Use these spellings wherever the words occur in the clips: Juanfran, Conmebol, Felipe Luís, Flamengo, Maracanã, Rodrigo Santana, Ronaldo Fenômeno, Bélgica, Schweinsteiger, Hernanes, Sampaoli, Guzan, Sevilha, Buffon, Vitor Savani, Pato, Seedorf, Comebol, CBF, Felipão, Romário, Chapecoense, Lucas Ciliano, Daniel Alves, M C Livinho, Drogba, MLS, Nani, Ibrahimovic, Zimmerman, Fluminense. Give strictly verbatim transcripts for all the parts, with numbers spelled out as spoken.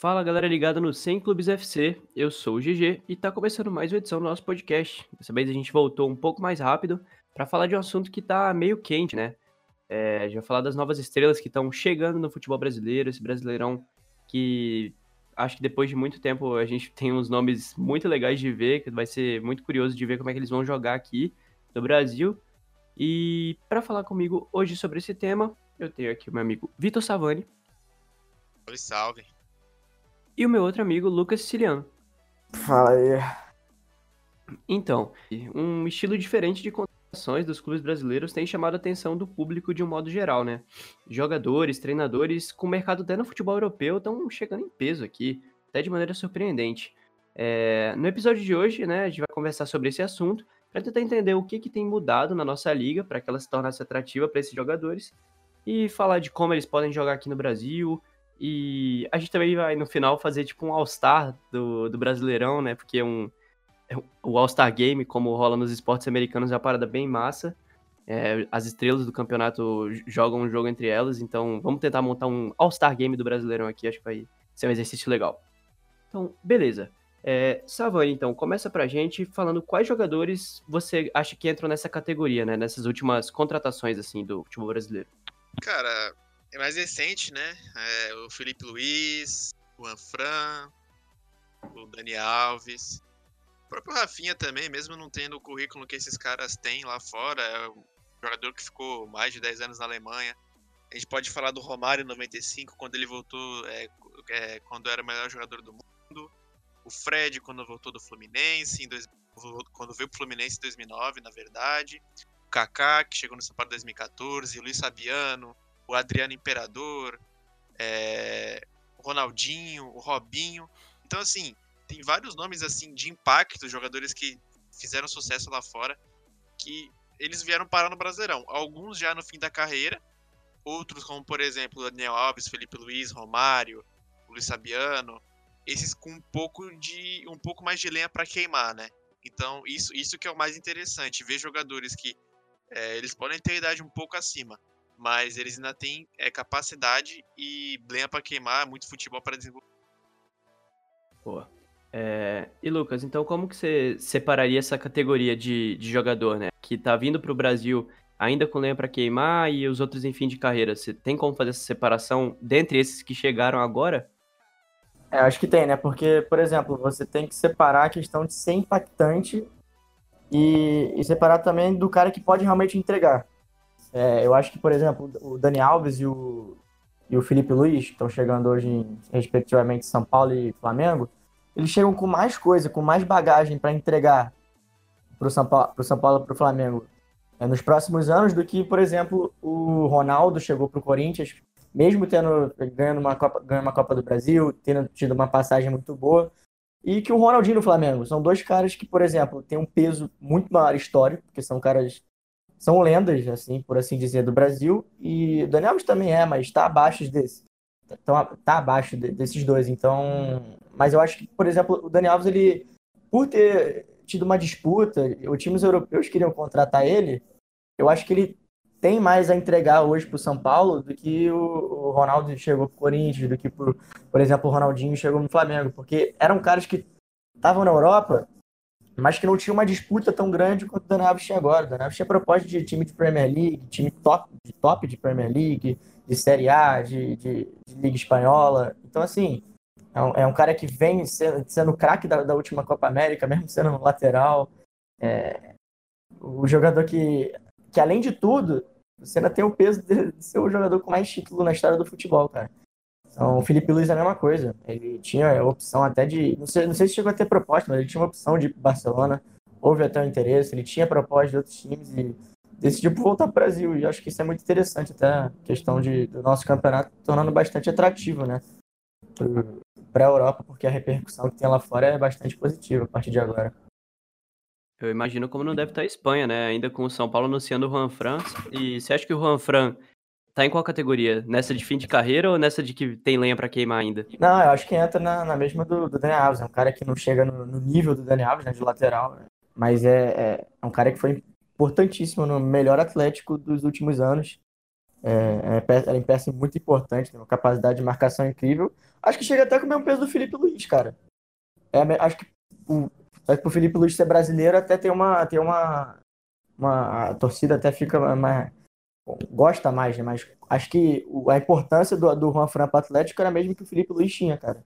Fala galera ligada no cem Clubes F C, eu sou o G G e tá começando mais uma edição do nosso podcast. Dessa vez a gente voltou um pouco mais rápido para falar de um assunto que tá meio quente, né? É, a gente vai falar das novas estrelas que estão chegando no futebol brasileiro, esse brasileirão que acho que depois de muito tempo a gente tem uns nomes muito legais de ver, que vai ser muito curioso de ver como é que eles vão jogar aqui no Brasil. E para falar comigo hoje sobre esse tema, eu tenho aqui o meu amigo Vitor Savani. Salve, salve. E o meu outro amigo, Lucas Ciliano. Fala aí. Então, um estilo diferente de contratações dos clubes brasileiros tem chamado a atenção do público de um modo geral, né? Jogadores, treinadores, com o mercado até no futebol europeu, estão chegando em peso aqui, até de maneira surpreendente. É, no episódio de hoje, né, a gente vai conversar sobre esse assunto, para tentar entender o que, que tem mudado na nossa liga, para que ela se tornasse atrativa para esses jogadores, e falar de como eles podem jogar aqui no Brasil. E a gente também vai, no final, fazer tipo um All-Star do, do Brasileirão, né? Porque é um, é um, o All-Star Game, como rola nos esportes americanos, é uma parada bem massa. É, as estrelas do campeonato jogam um jogo entre elas, então vamos tentar montar um All-Star Game do Brasileirão aqui, acho que vai ser um exercício legal. Então, beleza. É, Savani, então, começa pra gente falando quais jogadores você acha que entram nessa categoria, né? Nessas últimas contratações, assim, do futebol brasileiro. Cara... É mais recente, né? É, o Felipe Luís, o Juanfran, o Dani Alves, o próprio Rafinha também, mesmo não tendo o currículo que esses caras têm lá fora, é um jogador que ficou mais de dez anos na Alemanha. A gente pode falar do Romário em noventa e cinco, quando ele voltou, é, é, quando era o melhor jogador do mundo, o Fred quando voltou do Fluminense, em dois, quando veio pro Fluminense em dois mil e nove, na verdade, o Kaká, que chegou no São Paulo em dois mil e quatorze, o Luis Fabiano, o Adriano Imperador, é, o Ronaldinho, o Robinho. Então, assim, tem vários nomes assim, de impacto, jogadores que fizeram sucesso lá fora, que eles vieram parar no Brasileirão. Alguns já no fim da carreira, outros como, por exemplo, Daniel Alves, Felipe Luís, Romário, Luis Fabiano, esses com um pouco, de, um pouco mais de lenha para queimar, né? Então, isso, isso que é o mais interessante, ver jogadores que é, eles podem ter a idade um pouco acima, mas eles ainda têm é, capacidade e lenha para queimar, muito futebol para desenvolver. Boa. É, e Lucas, então como que você separaria essa categoria de, de jogador, né? Que tá vindo para o Brasil ainda com lenha para queimar e os outros em fim de carreira. Você tem como fazer essa separação dentre esses que chegaram agora? É, acho que tem, né? Porque, por exemplo, você tem que separar a questão de ser impactante e, e separar também do cara que pode realmente entregar. É, eu acho que, por exemplo, o Dani Alves e o, e o Felipe Luís, que estão chegando hoje, em, respectivamente, São Paulo e Flamengo, eles chegam com mais coisa, com mais bagagem para entregar para o São Paulo e para o Flamengo é, nos próximos anos do que, por exemplo, o Ronaldo chegou para o Corinthians, mesmo tendo, ganhando, uma Copa, ganhando uma Copa do Brasil, tendo tido uma passagem muito boa, e que o Ronaldinho no Flamengo. São dois caras que, por exemplo, têm um peso muito maior histórico, porque são caras... São lendas, assim, por assim dizer, do Brasil. E o Daniel Alves também é, mas tá abaixo desse. Tá, tá abaixo de, desses dois, então... Mas eu acho que, por exemplo, o Daniel Alves, ele... Por ter tido uma disputa, os times europeus queriam contratar ele. Eu acho que ele tem mais a entregar hoje pro São Paulo do que o, o Ronaldo chegou pro Corinthians, do que, pro, por exemplo, o Ronaldinho chegou no Flamengo. Porque eram caras que estavam na Europa... mas que não tinha uma disputa tão grande quanto o Daniel Alves tinha agora. O Daniel Alves tinha proposta de time de Premier League, time top de, top de Premier League, de Série A, de, de, de Liga Espanhola. Então, assim, é um, é um cara que vem sendo, sendo craque da, da última Copa América, mesmo sendo um lateral. É, o jogador que, que, além de tudo, você ainda tem o peso de ser o jogador com mais título na história do futebol, cara. Então, o Felipe Luís é a mesma coisa. Ele tinha a opção até de... Não sei, não sei se chegou a ter proposta, mas ele tinha uma opção de ir para o Barcelona. Houve até um interesse. Ele tinha proposta de outros times e decidiu voltar para o Brasil. E acho que isso é muito interessante, até a questão de, do nosso campeonato tornando bastante atrativo, né? Para a Europa, porque a repercussão que tem lá fora é bastante positiva a partir de agora. Eu imagino como não deve estar a Espanha, né? Ainda com o São Paulo anunciando o Juanfran. E você acha que o Juanfran... Tá em qual categoria? Nessa de fim de carreira ou nessa de que tem lenha pra queimar ainda? Não, eu acho que entra na, na mesma do, do Daniel Alves. É um cara que não chega no, no nível do Daniel Alves, né, de lateral. Né? Mas é, é, é um cara que foi importantíssimo no melhor Atlético dos últimos anos. É, era em peça muito importante, tem uma capacidade de marcação incrível. Acho que chega até com o mesmo peso do Felipe Luís, cara. É, acho que o, acho que o Felipe Luís ser brasileiro até tem uma. Tem uma, uma a torcida até fica mais. Gosta mais, né? Mas acho que a importância do, do Juanfran para o Atlético era a mesma que o Felipe Luís tinha, cara.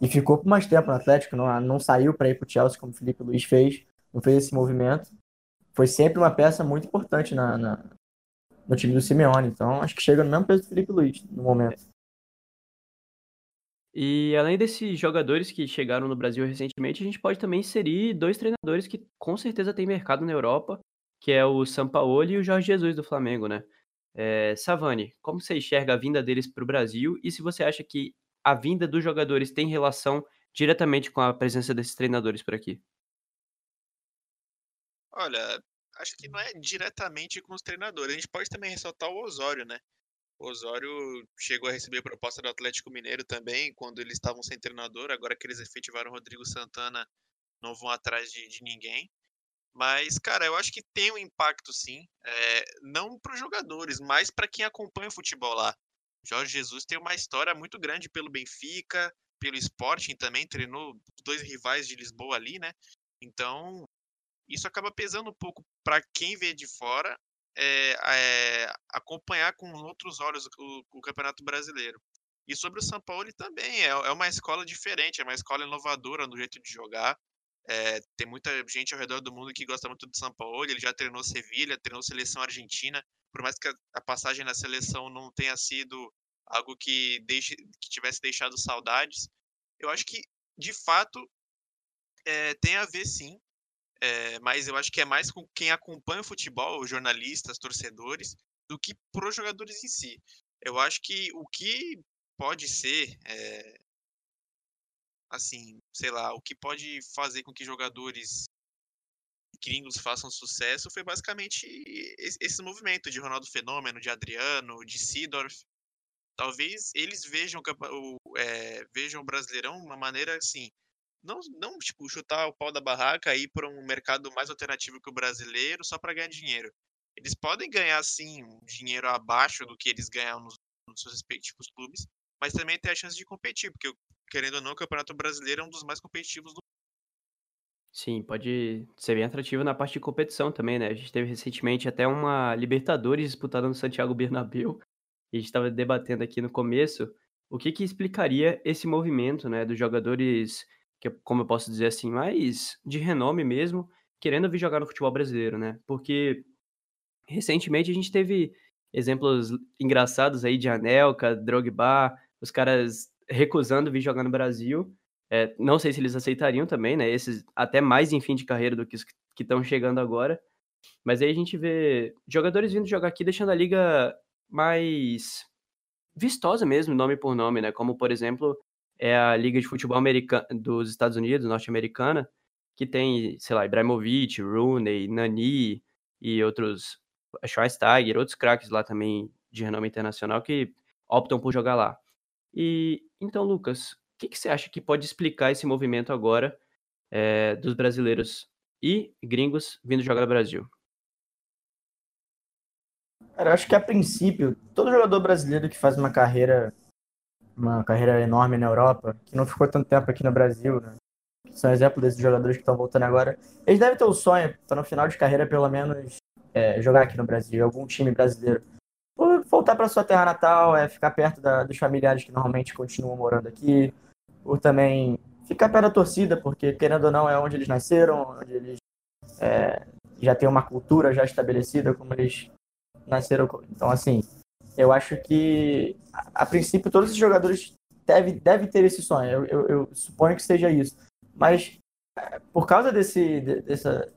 E ficou por mais tempo no Atlético, não, não saiu para ir pro Chelsea como o Felipe Luís fez, não fez esse movimento. Foi sempre uma peça muito importante na. na no time do Simeone, então acho que chega no mesmo peso do Felipe Luís, no momento. E além desses jogadores que chegaram no Brasil recentemente, a gente pode também inserir dois treinadores que com certeza têm mercado na Europa, que é o Sampaoli e o Jorge Jesus do Flamengo, né? É, Savani, como você enxerga a vinda deles para o Brasil e se você acha que a vinda dos jogadores tem relação diretamente com a presença desses treinadores por aqui? Olha... Acho que não é diretamente com os treinadores. A gente pode também ressaltar o Osório, né? O Osório chegou a receber a proposta do Atlético Mineiro também, quando eles estavam sem treinador. Agora que eles efetivaram o Rodrigo Santana, não vão atrás de, de ninguém. Mas, cara, eu acho que tem um impacto, sim. É, não para os jogadores, mas para quem acompanha o futebol lá. Jorge Jesus tem uma história muito grande pelo Benfica, pelo Sporting também. Treinou dois rivais de Lisboa ali, né? Então... Isso acaba pesando um pouco para quem vê de fora é, é, acompanhar com outros olhos o, o Campeonato Brasileiro. E sobre o São Paulo também, é, é uma escola diferente, é uma escola inovadora no jeito de jogar. É, tem muita gente ao redor do mundo que gosta muito do São Paulo, ele já treinou Sevilha, treinou Seleção Argentina, por mais que a, a passagem na Seleção não tenha sido algo que, deixe, que tivesse deixado saudades. Eu acho que, de fato, é, tem a ver sim. É, mas eu acho que é mais com quem acompanha o futebol, os jornalistas, torcedores, do que para os jogadores em si. Eu acho que o que pode ser, é, assim, sei lá, o que pode fazer com que jogadores gringos façam sucesso foi basicamente esse movimento de Ronaldo Fenômeno, de Adriano, de Seedorf. Talvez eles vejam o é, vejam o Brasileirão de uma maneira assim... Não, não tipo, chutar o pau da barraca e ir para um mercado mais alternativo que o brasileiro só para ganhar dinheiro. Eles podem ganhar, sim, dinheiro abaixo do que eles ganham nos, nos seus respectivos clubes, mas também tem a chance de competir, porque, querendo ou não, o Campeonato Brasileiro é um dos mais competitivos do mundo. Sim, pode ser bem atrativo na parte de competição também, né? A gente teve recentemente até uma Libertadores disputada no Santiago Bernabéu, e a gente estava debatendo aqui no começo o que, que explicaria esse movimento, né, dos jogadores... Que, como eu posso dizer assim, mais de renome mesmo, querendo vir jogar no futebol brasileiro, né? Porque recentemente a gente teve exemplos engraçados aí de Anelka, Drogba, os caras recusando vir jogar no Brasil. É, não sei se eles aceitariam também, né? Esses até mais em fim de carreira do que os que estão chegando agora. Mas aí a gente vê jogadores vindo jogar aqui, deixando a liga mais vistosa mesmo, nome por nome, né? Como, por exemplo... é a Liga de Futebol Americana dos Estados Unidos, norte-americana, que tem, sei lá, Ibrahimovic, Rooney, Nani e outros, Schweinsteiger, outros craques lá também de renome internacional que optam por jogar lá. E então, Lucas, o que, que você acha que pode explicar esse movimento agora é, dos brasileiros e gringos vindo jogar no Brasil? Cara, eu acho que a princípio, todo jogador brasileiro que faz uma carreira... uma carreira enorme na Europa, que não ficou tanto tempo aqui no Brasil, né? São exemplos desses jogadores que estão voltando agora. Eles devem ter o sonho, tá no final de carreira, pelo menos, é, jogar aqui no Brasil, algum time brasileiro. Ou voltar para sua terra natal, é, ficar perto da, dos familiares que normalmente continuam morando aqui, ou também ficar perto da torcida, porque, querendo ou não, é onde eles nasceram, onde eles é, já têm uma cultura já estabelecida, como eles nasceram. Então, assim... Eu acho que, a, a princípio, todos os jogadores devem deve ter esse sonho. Eu, eu, eu suponho que seja isso. Mas, por causa desse, de, dessa,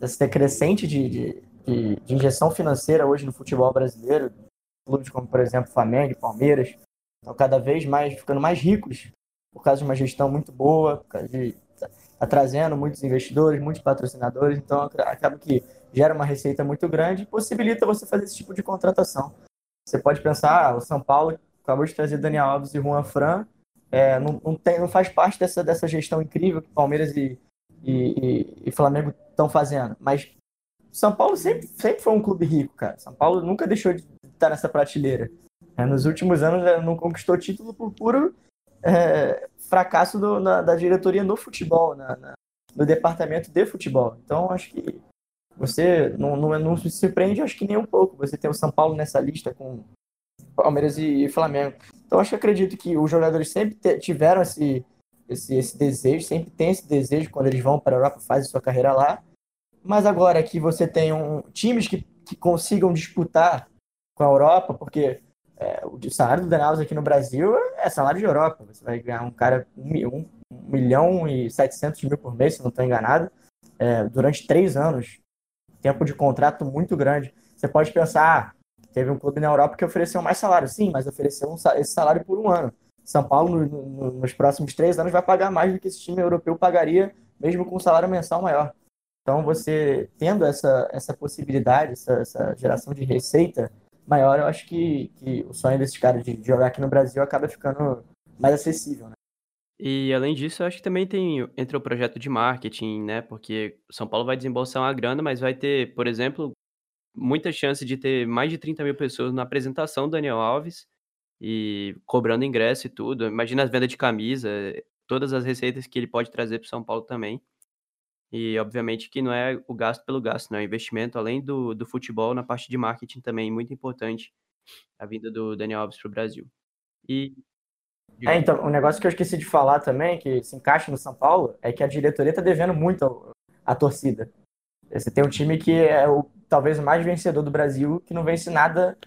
dessa crescente de, de, de, de injeção financeira hoje no futebol brasileiro, clubes como, por exemplo, Flamengo e Palmeiras, estão cada vez mais ficando mais ricos por causa de uma gestão muito boa, por causa de, tá trazendo muitos investidores, muitos patrocinadores. Então, acaba que gera uma receita muito grande e possibilita você fazer esse tipo de contratação. Você pode pensar, ah, o São Paulo acabou de trazer Daniel Alves e Juanfran, é, não, não, tem, não faz parte dessa, dessa gestão incrível que Palmeiras e, e, e Flamengo estão fazendo. Mas São Paulo sempre, sempre foi um clube rico, cara. São Paulo nunca deixou de tá nessa prateleira. Nos últimos anos não conquistou título por puro é, fracasso do, na, da diretoria no futebol, na, na, no departamento de futebol. Então acho que você não, não, não se surpreende, acho que nem um pouco. Você tem o São Paulo nessa lista com Palmeiras e, e Flamengo. Então acho que acredito que os jogadores sempre te, tiveram esse, esse, esse desejo, sempre tem esse desejo quando eles vão para a Europa, fazem sua carreira lá. Mas agora que você tem um, times que, que consigam disputar com a Europa, porque é, o salário do Daniel Alves aqui no Brasil é salário de Europa. Você vai ganhar um cara um milhão e setecentos mil por mês, se não estou enganado, é, durante três anos. Tempo de contrato muito grande. Você pode pensar, ah, teve um clube na Europa que ofereceu mais salário. Sim, mas ofereceu um, esse salário por um ano. São Paulo, no, no, nos próximos três anos, vai pagar mais do que esse time europeu pagaria, mesmo com um salário mensal maior. Então, você tendo essa, essa possibilidade, essa, essa geração de receita maior, eu acho que, que o sonho desses caras de, de jogar aqui no Brasil acaba ficando mais acessível, né? E, além disso, eu acho que também tem, entra o projeto de marketing, né? Porque o São Paulo vai desembolsar uma grana, mas vai ter, por exemplo, muita chance de ter mais de trinta mil pessoas na apresentação do Daniel Alves e cobrando ingresso e tudo. Imagina as vendas de camisa, todas as receitas que ele pode trazer para o São Paulo também. E, obviamente, que não é o gasto pelo gasto, né? É o investimento, além do, do futebol, na parte de marketing também, muito importante a vinda do Daniel Alves para o Brasil. E... É, então, um negócio que eu esqueci de falar também, que se encaixa no São Paulo, é que a diretoria tá devendo muito à torcida. Você tem um time que é o, talvez o mais vencedor do Brasil, que não vence nada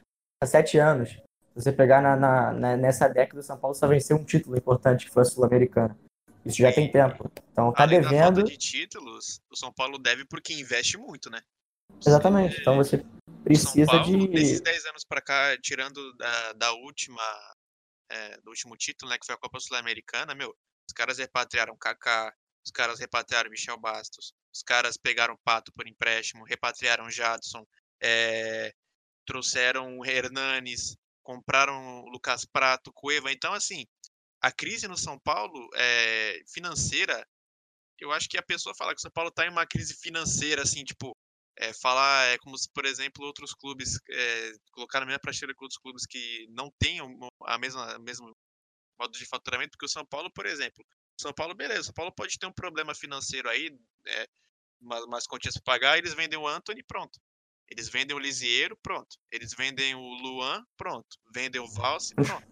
há sete anos. Se você pegar na, na, na, nessa década, o São Paulo só venceu um título importante, que foi a Sul-Americana. Isso já tem tempo. Então, tá além devendo... da falta de títulos, o São Paulo deve porque investe muito, né? Você... Exatamente. Então, você precisa São Paulo, de... Nesses dez anos pra cá, tirando da, da última... É, do último título, né, que foi a Copa Sul-Americana, meu, os caras repatriaram Kaká, os caras repatriaram Michel Bastos, os caras pegaram Pato por empréstimo, repatriaram Jadson, é, trouxeram o Hernanes, compraram o Lucas Prato, Cueva. Então, assim, a crise no São Paulo é, financeira, eu acho que a pessoa fala que o São Paulo tá em uma crise financeira, assim, tipo, é, falar é como se, por exemplo, outros clubes é, colocar na mesma prateleira que outros clubes que não tenham a mesma, a mesma modo de faturamento, porque o São Paulo, por exemplo, São Paulo, beleza, o São Paulo pode ter um problema financeiro aí, é, umas, umas continhas para pagar, eles vendem o Antony, pronto, eles vendem o Lisieiro, pronto, eles vendem o Luan, pronto, vendem o Valse, pronto.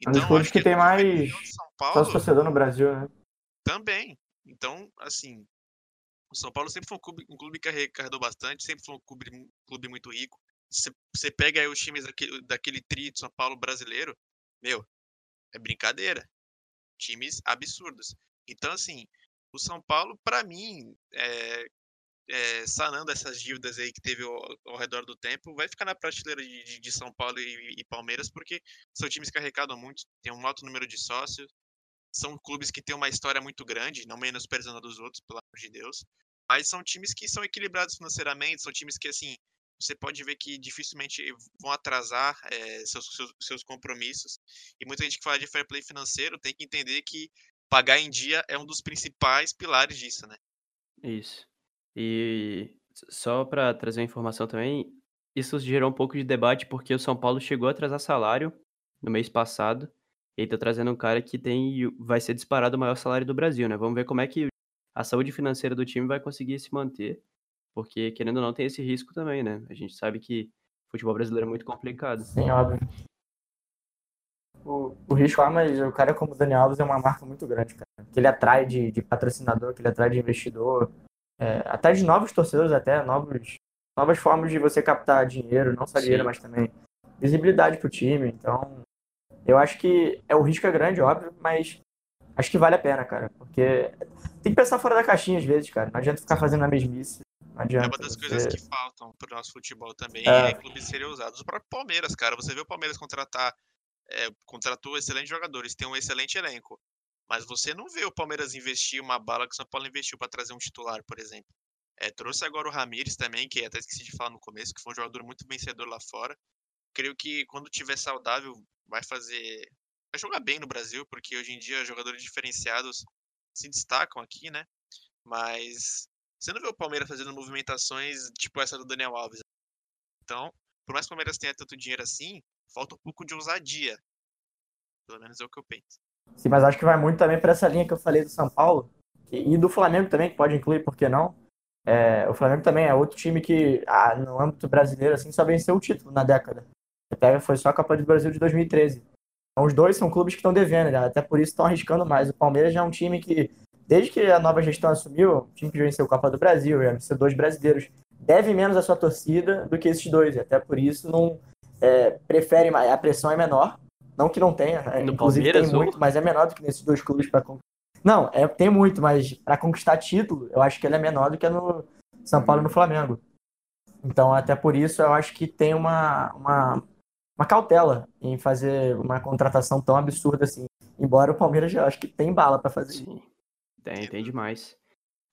Então, os clubes que, que tem mais São Paulo, torcedor no Brasil, né? Também. Então, assim, o São Paulo sempre foi um clube, um clube que arrecadou bastante, sempre foi um clube, um clube muito rico. Você pega aí os times daquele, daquele tri de São Paulo brasileiro, meu, é brincadeira. Times absurdos. Então, assim, o São Paulo, pra mim, é, é, sanando essas dívidas aí que teve ao, ao redor do tempo, vai ficar na prateleira de, de São Paulo e, e Palmeiras, porque são times que arrecadam muito, tem um alto número de sócios, são clubes que têm uma história muito grande, não menosprezando dos outros, pelo amor de Deus. Mas são times que são equilibrados financeiramente, são times que, assim, você pode ver que dificilmente vão atrasar é, seus, seus, seus compromissos. E muita gente que fala de fair play financeiro tem que entender que pagar em dia é um dos principais pilares disso, né? Isso. E só para trazer a informação também, isso gerou um pouco de debate porque o São Paulo chegou a atrasar salário no mês passado. E aí tá trazendo um cara que tem, vai ser disparado o maior salário do Brasil, né? Vamos ver como é que a saúde financeira do time vai conseguir se manter, porque, querendo ou não, tem esse risco também, né? A gente sabe que o futebol brasileiro é muito complicado. Sim, óbvio. O, o risco lá, mas o cara como o Daniel Alves é uma marca muito grande, cara. Que ele atrai de, de patrocinador, que ele atrai de investidor, é, atrai de novos torcedores até, novos, novas formas de você captar dinheiro, não só dinheiro, sim, mas também visibilidade pro time. Então, eu acho que é, o risco é grande, óbvio, mas acho que vale a pena, cara, porque tem que pensar fora da caixinha às vezes, cara. Não adianta ficar fazendo a mesmice. Não adianta, é uma das você... coisas que faltam pro nosso futebol também, é, é clubes serem usados. O próprio Palmeiras, cara, você vê o Palmeiras contratar, é, contratou excelentes jogadores, tem um excelente elenco, mas você não vê o Palmeiras investir uma bala que o São Paulo investiu para trazer um titular, por exemplo. É, trouxe agora o Ramires também, que até esqueci de falar no começo, que foi um jogador muito vencedor lá fora. Creio que quando tiver saudável vai fazer... vai jogar bem no Brasil, porque hoje em dia jogadores diferenciados se destacam aqui, né? Mas você não vê o Palmeiras fazendo movimentações tipo essa do Daniel Alves. Então, por mais que o Palmeiras tenha tanto dinheiro assim, falta um pouco de ousadia. Pelo menos é o que eu penso. Sim, mas acho que vai muito também para essa linha que eu falei do São Paulo e do Flamengo também, que pode incluir, por que não? É, o Flamengo também é outro time que, ah, no âmbito brasileiro, assim, só venceu o título na década. Até foi só a Copa do Brasil de dois mil e treze. Então, os dois são clubes que estão devendo, né? Até por isso estão arriscando mais. O Palmeiras já é um time que, desde que a nova gestão assumiu, o time que venceu a Copa do Brasil, já venceu dois brasileiros, deve menos à sua torcida do que esses dois. Até por isso, não é, prefere mais. A pressão é menor. Não que não tenha, né? Inclusive Palmeiras, tem muito, ou... mas é menor do que nesses dois clubes para conquistar. Não, é, tem muito, mas para conquistar título, eu acho que ele é menor do que no São Paulo e no Flamengo. Então, até por isso, eu acho que tem uma, uma, uma cautela em fazer uma contratação tão absurda assim. Embora o Palmeiras, eu acho que tem bala para fazer. Sim, tem, tem demais.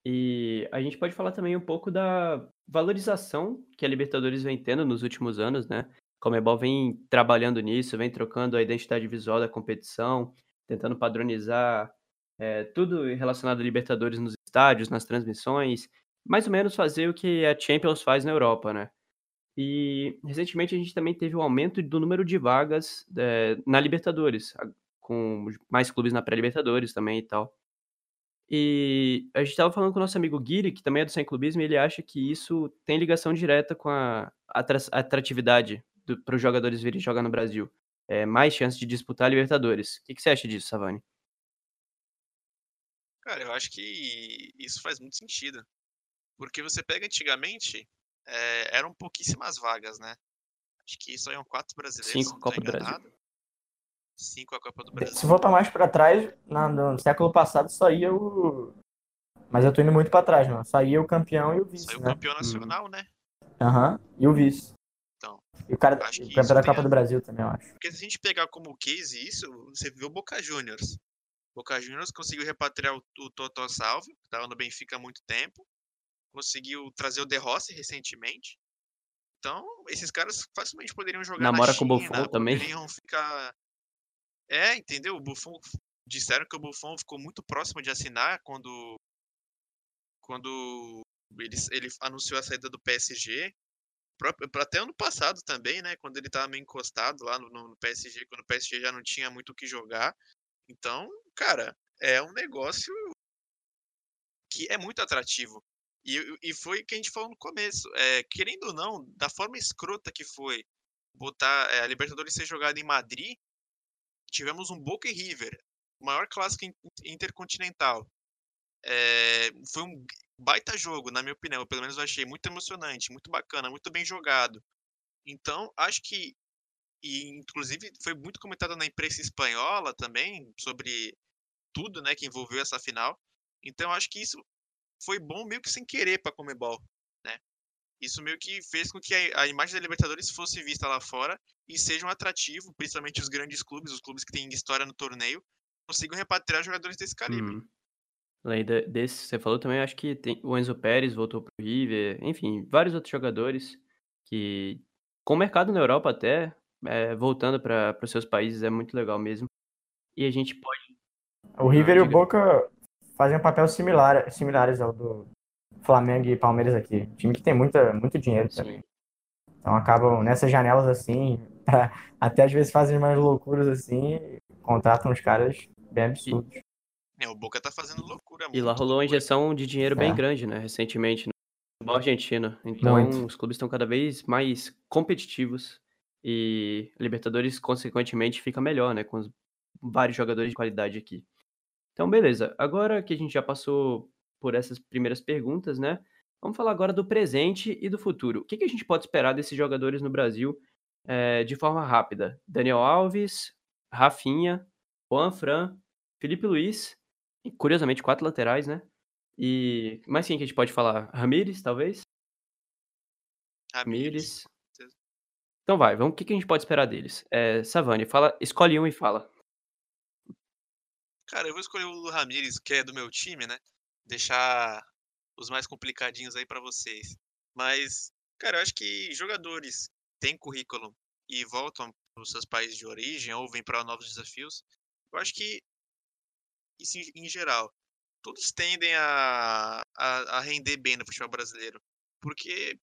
E a gente pode falar também um pouco da valorização que a Libertadores vem tendo nos últimos anos, né? Comebol vem trabalhando nisso, vem trocando a identidade visual da competição, tentando padronizar é, tudo relacionado a Libertadores nos estádios, nas transmissões, mais ou menos fazer o que a Champions faz na Europa, né? E recentemente a gente também teve um aumento do número de vagas é, na Libertadores, com mais clubes na pré-Libertadores também e tal. E a gente estava falando com o nosso amigo Guiri, que também é do Sem Clubismo, e ele acha que isso tem ligação direta com a atratividade para os jogadores virem jogar no Brasil, é, mais chance de disputar a Libertadores. O que, que você acha disso, Savani? Cara, eu acho que isso faz muito sentido, porque você pega antigamente, é, eram pouquíssimas vagas, né? Acho que só iam quatro brasileiros. Cinco Copa do Brasil. Cinco a Copa do Brasil. Se voltar mais para trás, no século passado só ia o... Mas eu tô indo muito para trás, mano. Só ia o campeão e o vice, né? Só ia o campeão nacional, né? Aham, e o vice. E o cara da Copa do Brasil também, eu acho. Porque se a gente pegar como case isso, você viu o Boca Juniors. Boca Juniors conseguiu repatriar o, o Totó Salve, que estava no Benfica há muito tempo. Conseguiu trazer o De Rossi recentemente. Então, esses caras facilmente poderiam jogar Namora na China. Namora com o Buffon também. Poderiam ficar... É, entendeu? O Buffon... Disseram que o Buffon ficou muito próximo de assinar quando, quando ele, ele anunciou a saída do P S G. Até ano passado também, né? Quando ele tava meio encostado lá no, no P S G, quando o P S G já não tinha muito o que jogar. Então, cara, é um negócio que é muito atrativo. E, e foi o que a gente falou no começo. É, querendo ou não, da forma escrota que foi botar é, a Libertadores ser jogada em Madrid, tivemos um Boca e River, o maior clássico intercontinental. É, foi um... baita jogo, na minha opinião, eu, pelo menos eu achei muito emocionante, muito bacana, muito bem jogado. Então, acho que, e inclusive foi muito comentado na imprensa espanhola também, sobre tudo, né, que envolveu essa final. Então, acho que isso foi bom meio que sem querer para a Conmebol, né? Isso meio que fez com que a, a imagem da Libertadores fosse vista lá fora e seja um atrativo, principalmente os grandes clubes, os clubes que têm história no torneio, consigam repatriar jogadores desse calibre. Hum. Além desse, você falou também, acho que tem, o Enzo Pérez voltou pro River, enfim, vários outros jogadores que, com o mercado na Europa até, é, voltando para os seus países, é muito legal mesmo. E a gente pode... O River ah, e o Boca fazem um papel similar, similares ao do Flamengo e Palmeiras aqui. Time que tem muita, muito dinheiro também. Sim. Então acabam nessas janelas assim, pra, até às vezes fazem umas loucuras assim, contratam uns caras bem absurdos. Sim. O Boca tá fazendo loucura. E lá rolou loucura. Uma injeção de dinheiro é. bem grande, né? Recentemente no futebol argentino. Então, muito. Os clubes estão cada vez mais competitivos e a Libertadores, consequentemente, fica melhor, né? Com vários jogadores de qualidade aqui. Então, beleza. Agora que a gente já passou por essas primeiras perguntas, né? Vamos falar agora do presente e do futuro. O que, que a gente pode esperar desses jogadores no Brasil é, de forma rápida? Daniel Alves, Rafinha, Juanfran, Felipe Luís... Curiosamente, quatro laterais, né? E mais quem que a gente pode falar? Ramires, talvez? Ramires. Então vai, vamos. O que, que a gente pode esperar deles? É, Savani, fala, escolhe um e fala. Cara, eu vou escolher o Ramires, que é do meu time, né? Deixar os mais complicadinhos aí pra vocês. Mas, cara, eu acho que jogadores têm currículo e voltam para os seus países de origem ou vêm para novos desafios. Eu acho que isso em geral, todos tendem a, a, a render bem no futebol brasileiro, porque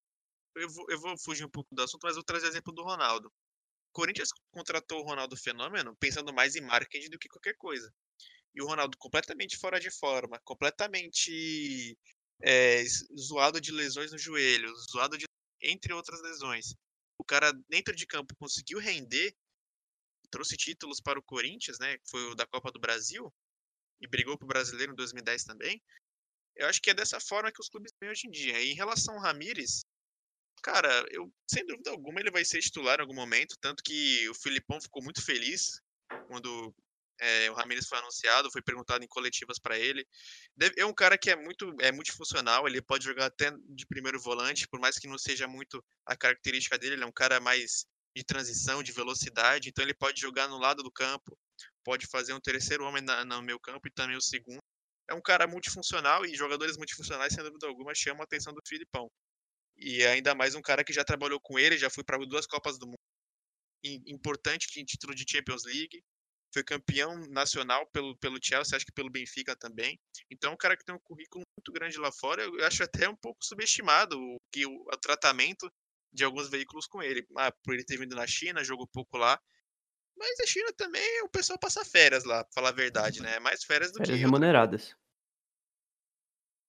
eu vou, eu vou fugir um pouco do assunto, mas eu vou trazer o exemplo do Ronaldo. O Corinthians contratou o Ronaldo Fenômeno pensando mais em marketing do que qualquer coisa. E o Ronaldo completamente fora de forma, completamente é, zoado de lesões no joelho, zoado de, entre outras lesões. O cara dentro de campo conseguiu render, trouxe títulos para o Corinthians, né? Foi o da Copa do Brasil e brigou para o Brasileiro em dois mil e dez também. Eu acho que é dessa forma que os clubes vêm hoje em dia. E em relação ao Ramires, cara, eu, sem dúvida alguma, ele vai ser titular em algum momento, tanto que o Felipão ficou muito feliz quando é, o Ramires foi anunciado, foi perguntado em coletivas para ele. É um cara que é muito é multifuncional, ele pode jogar até de primeiro volante, por mais que não seja muito a característica dele, ele é um cara mais de transição, de velocidade, então ele pode jogar no lado do campo, pode fazer um terceiro homem na, no meio campo e também o segundo. É um cara multifuncional e jogadores multifuncionais, sem dúvida alguma, chamam a atenção do Felipão. E ainda mais um cara que já trabalhou com ele, já foi para duas Copas do Mundo, importante em título de Champions League, foi campeão nacional pelo, pelo Chelsea, acho que pelo Benfica também. Então é um cara que tem um currículo muito grande lá fora, eu acho até um pouco subestimado o, que, o, o tratamento de alguns veículos com ele. Ah, por ele ter vindo na China, jogou pouco lá. Mas a China também, o pessoal passa férias lá, pra falar a verdade, né? É mais férias do férias que... Férias remuneradas.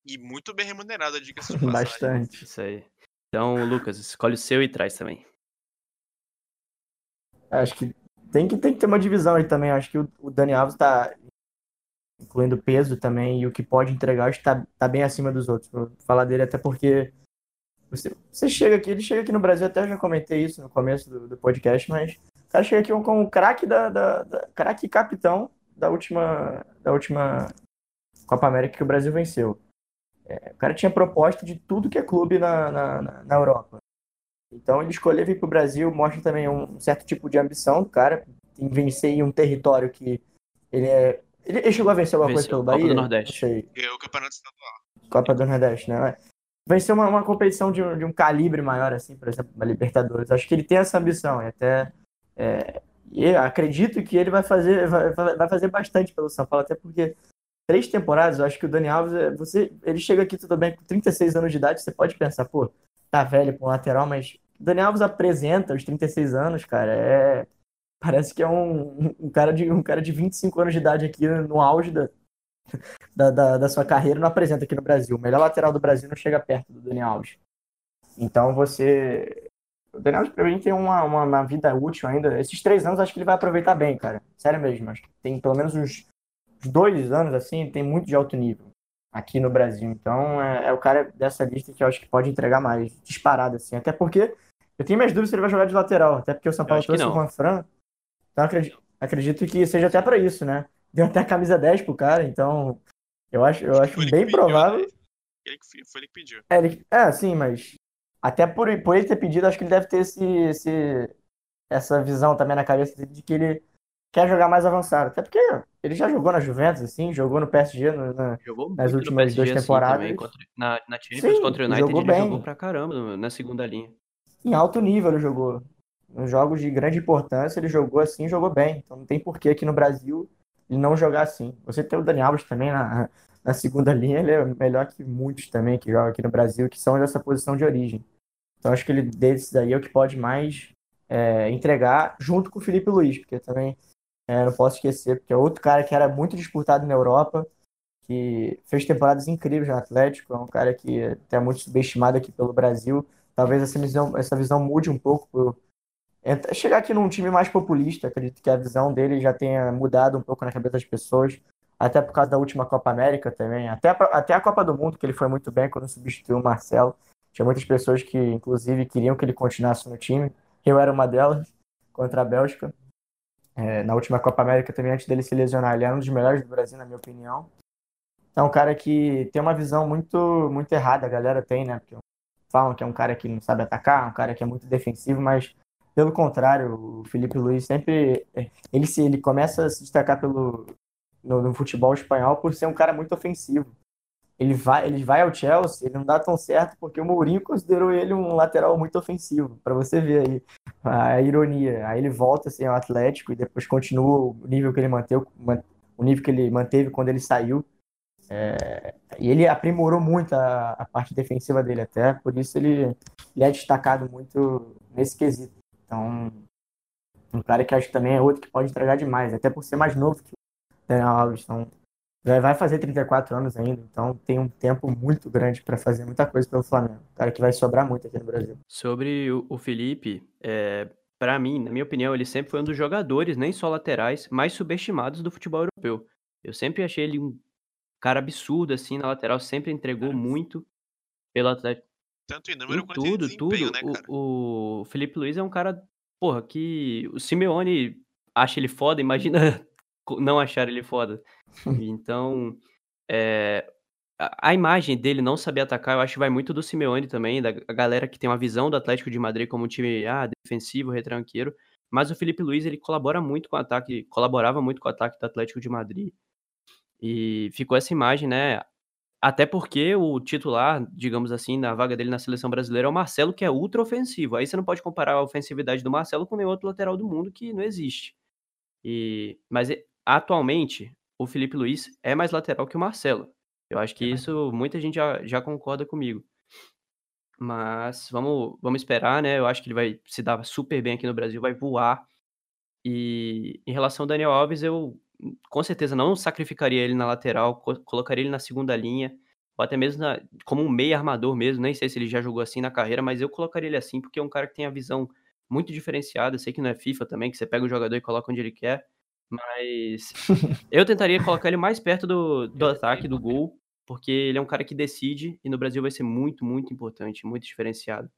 E muito bem remunerada, diga-se de passagem. Bastante. Isso aí. Então, Lucas, escolhe o seu e traz também. Acho que tem que, tem que ter uma divisão aí também. Acho que o, o Dani Alves tá incluindo peso também e o que pode entregar, acho que tá, tá bem acima dos outros. Vou falar dele até porque você, você chega aqui, ele chega aqui no Brasil, até eu já comentei isso no começo do, do podcast, mas... O cara chega aqui como o craque da, da, da, craque e capitão da última, da última Copa América que o Brasil venceu. É, o cara tinha proposta de tudo que é clube na, na, na Europa. Então ele escolher vir para o Brasil mostra também um certo tipo de ambição do cara em vencer em um território que ele é... Ele, ele chegou a vencer alguma venceu, coisa pelo Bahia? Copa do Nordeste. Não sei. É o campeonato estadual. Copa do Nordeste, né? Venceu uma, uma competição de um, de um calibre maior, assim, por exemplo, na Libertadores. Acho que ele tem essa ambição e até... É, e eu acredito que ele vai fazer, vai, vai fazer bastante pelo São Paulo, até porque três temporadas, eu acho que o Dani Alves, você, ele chega aqui tudo bem com trinta e seis anos de idade, você pode pensar, pô, tá velho pra um lateral, mas o Dani Alves apresenta os trinta e seis anos, cara, é, parece que é um, um, cara de, um cara de vinte e cinco anos de idade aqui no auge da, da, da, da sua carreira, não apresenta aqui no Brasil. O melhor lateral do Brasil não chega perto do Dani Alves. Então você... O Daniel Alves, pra mim, tem uma, uma, uma vida útil ainda. Esses três anos, acho que ele vai aproveitar bem, cara. Sério mesmo. Acho que tem pelo menos uns dois anos, assim, tem muito de alto nível aqui no Brasil. Então, é, é o cara dessa lista que eu acho que pode entregar mais. Disparado, assim. Até porque eu tenho minhas dúvidas se ele vai jogar de lateral. Até porque o São Paulo trouxe o Juanfran. Então, acredito, acredito que seja até pra isso, né? Deu até a camisa dez pro cara. Então, eu acho, eu acho bem provável. Foi ele que pediu. É, ele, é sim, mas... Até por, por ele ter pedido, acho que ele deve ter esse, esse, essa visão também na cabeça dele de que ele quer jogar mais avançado. Até porque ele já jogou na Juventus, assim, jogou no P S G no, na, jogou nas últimas P S G, duas assim, temporadas. Também, contra, na, na Champions sim, contra o United jogou ele bem. Jogou pra caramba na segunda linha. Em alto nível ele jogou. Nos jogos de grande importância ele jogou assim, jogou bem. Então não tem porquê aqui no Brasil ele não jogar assim. Você tem o Dani Alves também na... Na segunda linha, ele é melhor que muitos também que jogam aqui no Brasil, que são dessa posição de origem. Então, acho que ele desses aí é o que pode mais é, entregar, junto com o Felipe Luís, porque também é, não posso esquecer, porque é outro cara que era muito disputado na Europa, que fez temporadas incríveis no Atlético, é um cara que até é muito subestimado aqui pelo Brasil. Talvez essa visão, essa visão mude um pouco. Por... Chegar aqui num time mais populista, acredito que a visão dele já tenha mudado um pouco na cabeça das pessoas. Até por causa da última Copa América também, até, até a Copa do Mundo, que ele foi muito bem quando substituiu o Marcelo. Tinha muitas pessoas que, inclusive, queriam que ele continuasse no time. Eu era uma delas, contra a Bélgica. É, na última Copa América também, antes dele se lesionar, ele era um dos melhores do Brasil, na minha opinião. Então, um cara que tem uma visão muito, muito errada, a galera tem, né? Porque falam que é um cara que não sabe atacar, um cara que é muito defensivo, mas... Pelo contrário, o Felipe Luís sempre... Ele, se, ele começa a se destacar pelo... No, no futebol espanhol, por ser um cara muito ofensivo. Ele vai, ele vai ao Chelsea, ele não dá tão certo, porque o Mourinho considerou ele um lateral muito ofensivo, pra você ver aí a ironia. Aí ele volta assim, ao Atlético e depois continua o nível que ele manteve, o nível que ele manteve quando ele saiu. É, e ele aprimorou muito a, a parte defensiva dele até, por isso ele ele é destacado muito nesse quesito. Então, um cara que acho que também é outro que pode entregar demais, até por ser mais novo que o Daniel Alves. Então, vai fazer trinta e quatro anos ainda, então tem um tempo muito grande para fazer muita coisa pelo Flamengo. Um cara que vai sobrar muito aqui no Brasil. Sobre o Felipe, é, para mim, na minha opinião, ele sempre foi um dos jogadores, nem só laterais, mais subestimados do futebol europeu. Eu sempre achei ele um cara absurdo, assim, na lateral, sempre entregou cara, muito pelo Atlético. Tanto em número em quanto tudo, em desempenho, tudo. Né, cara? O, o Felipe Luís é um cara, porra, que o Simeone acha ele foda, imagina não achar ele foda. Então, é, a, a imagem dele não saber atacar, eu acho que vai muito do Simeone também, da a galera que tem uma visão do Atlético de Madrid como um time ah, defensivo, retranqueiro, mas o Felipe Luís, ele colabora muito com o ataque, colaborava muito com o ataque do Atlético de Madrid. E ficou essa imagem, né? Até porque o titular, digamos assim, na vaga dele na seleção brasileira é o Marcelo, que é ultra ofensivo. Aí você não pode comparar a ofensividade do Marcelo com nenhum outro lateral do mundo, que não existe. E... Mas atualmente, o Felipe Luís é mais lateral que o Marcelo. Eu acho que isso muita gente já, já concorda comigo. Mas vamos, vamos esperar, né? Eu acho que ele vai se dar super bem aqui no Brasil, vai voar. E em relação ao Daniel Alves, eu... com certeza não sacrificaria ele na lateral, colocaria ele na segunda linha, ou até mesmo na, como um meio armador mesmo, nem sei se ele já jogou assim na carreira, mas eu colocaria ele assim, porque é um cara que tem a visão muito diferenciada, eu sei que não é FIFA também, que você pega o jogador e coloca onde ele quer, mas eu tentaria colocar ele mais perto do, do ataque, do gol, porque ele é um cara que decide, e no Brasil vai ser muito, muito importante, muito diferenciado.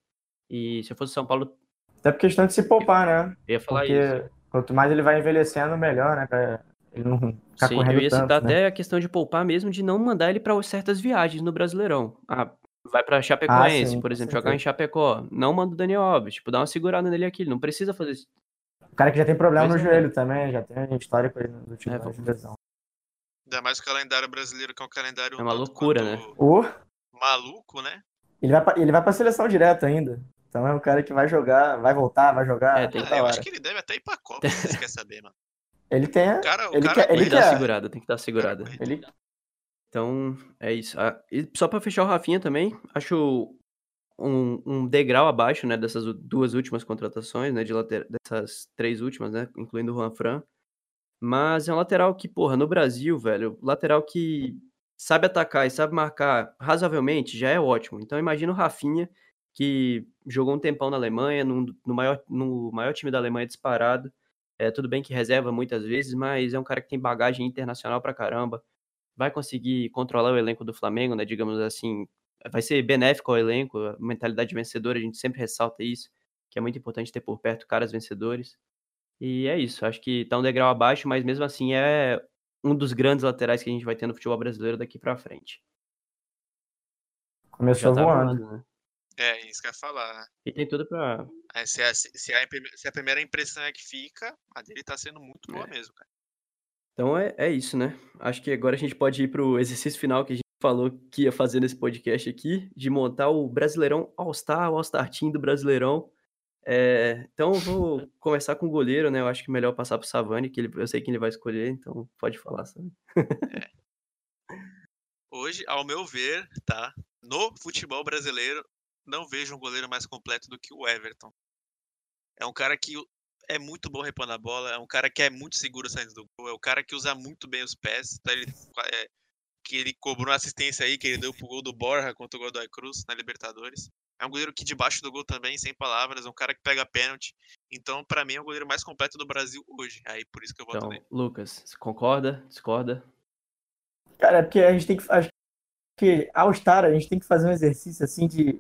E se eu fosse São Paulo... Até por questão de se poupar, né? Eu ia falar porque isso. Quanto mais ele vai envelhecendo, melhor, né, cara? Ele não fica Sim, eu ia citar tanto, até né? a questão de poupar mesmo, de não mandar ele para certas viagens no Brasileirão. Ah, vai para Chapecoense, ah, sim, por exemplo, jogar em Chapecó. Não manda o Daniel Alves, tipo, dá uma segurada nele aqui, ele não precisa fazer isso. O cara que já tem problema pois no é. joelho também, já tem histórico aí no time de lesão. Ainda mais o calendário brasileiro, que é um calendário... É uma loucura, né? O... Maluco, né? Ele vai, pra, ele vai pra seleção direto ainda. Então é um cara que vai jogar, vai voltar, vai jogar. É, tem ah, eu acho que ele deve até ir pra Copa, se você quer saber, mano. Ele tem a... Cara, ele cara quer, ele quer. Dá segurada, tem que dar segurada. Ele... Então, é isso. Ah, e só pra fechar o Rafinha também, acho um, um degrau abaixo, né, dessas duas últimas contratações, né, de later... dessas três últimas, né, incluindo o Juanfran. Mas é um lateral que, porra, no Brasil, velho, lateral que sabe atacar e sabe marcar razoavelmente já é ótimo. Então imagina o Rafinha, que jogou um tempão na Alemanha, num, no, maior, no maior time da Alemanha disparado. É, tudo bem que reserva muitas vezes, mas é um cara que tem bagagem internacional pra caramba. Vai conseguir controlar o elenco do Flamengo, né? Digamos assim, vai ser benéfico ao elenco, a mentalidade vencedora, a gente sempre ressalta isso, que é muito importante ter por perto caras vencedores. E é isso, acho que tá um degrau abaixo, mas mesmo assim é um dos grandes laterais que a gente vai ter no futebol brasileiro daqui pra frente. Começou tá voando. voando, né? É, isso que eu ia falar. E tem tudo pra... É, se, a, se, a, se a primeira impressão é que fica, a dele tá sendo muito boa é. mesmo, cara. Então é, é isso, né? Acho que agora a gente pode ir pro exercício final que a gente falou que ia fazer nesse podcast aqui, de montar o Brasileirão All-Star, o All-Star Team do Brasileirão. É, então eu vou começar com o goleiro, né? Eu acho que é melhor passar pro Savani, que ele, eu sei quem ele vai escolher, então pode falar, Savani. É. Hoje, ao meu ver, tá? No futebol brasileiro, não vejo um goleiro mais completo do que o Everton. É um cara que é muito bom repondo a bola, é um cara que é muito seguro saindo do gol, é um cara que usa muito bem os pés, tá? Ele, é, que ele cobrou uma assistência aí, que ele deu pro gol do Borja contra o Godoy Cruz na Libertadores. É um goleiro que debaixo do gol também, sem palavras, é um cara que pega pênalti. Então, pra mim, é o goleiro mais completo do Brasil hoje. Aí, por isso que eu voto então, nele. Lucas, concorda? Discorda? Cara, é porque a gente tem que... Acho que ao estar, a gente tem que fazer um exercício assim de...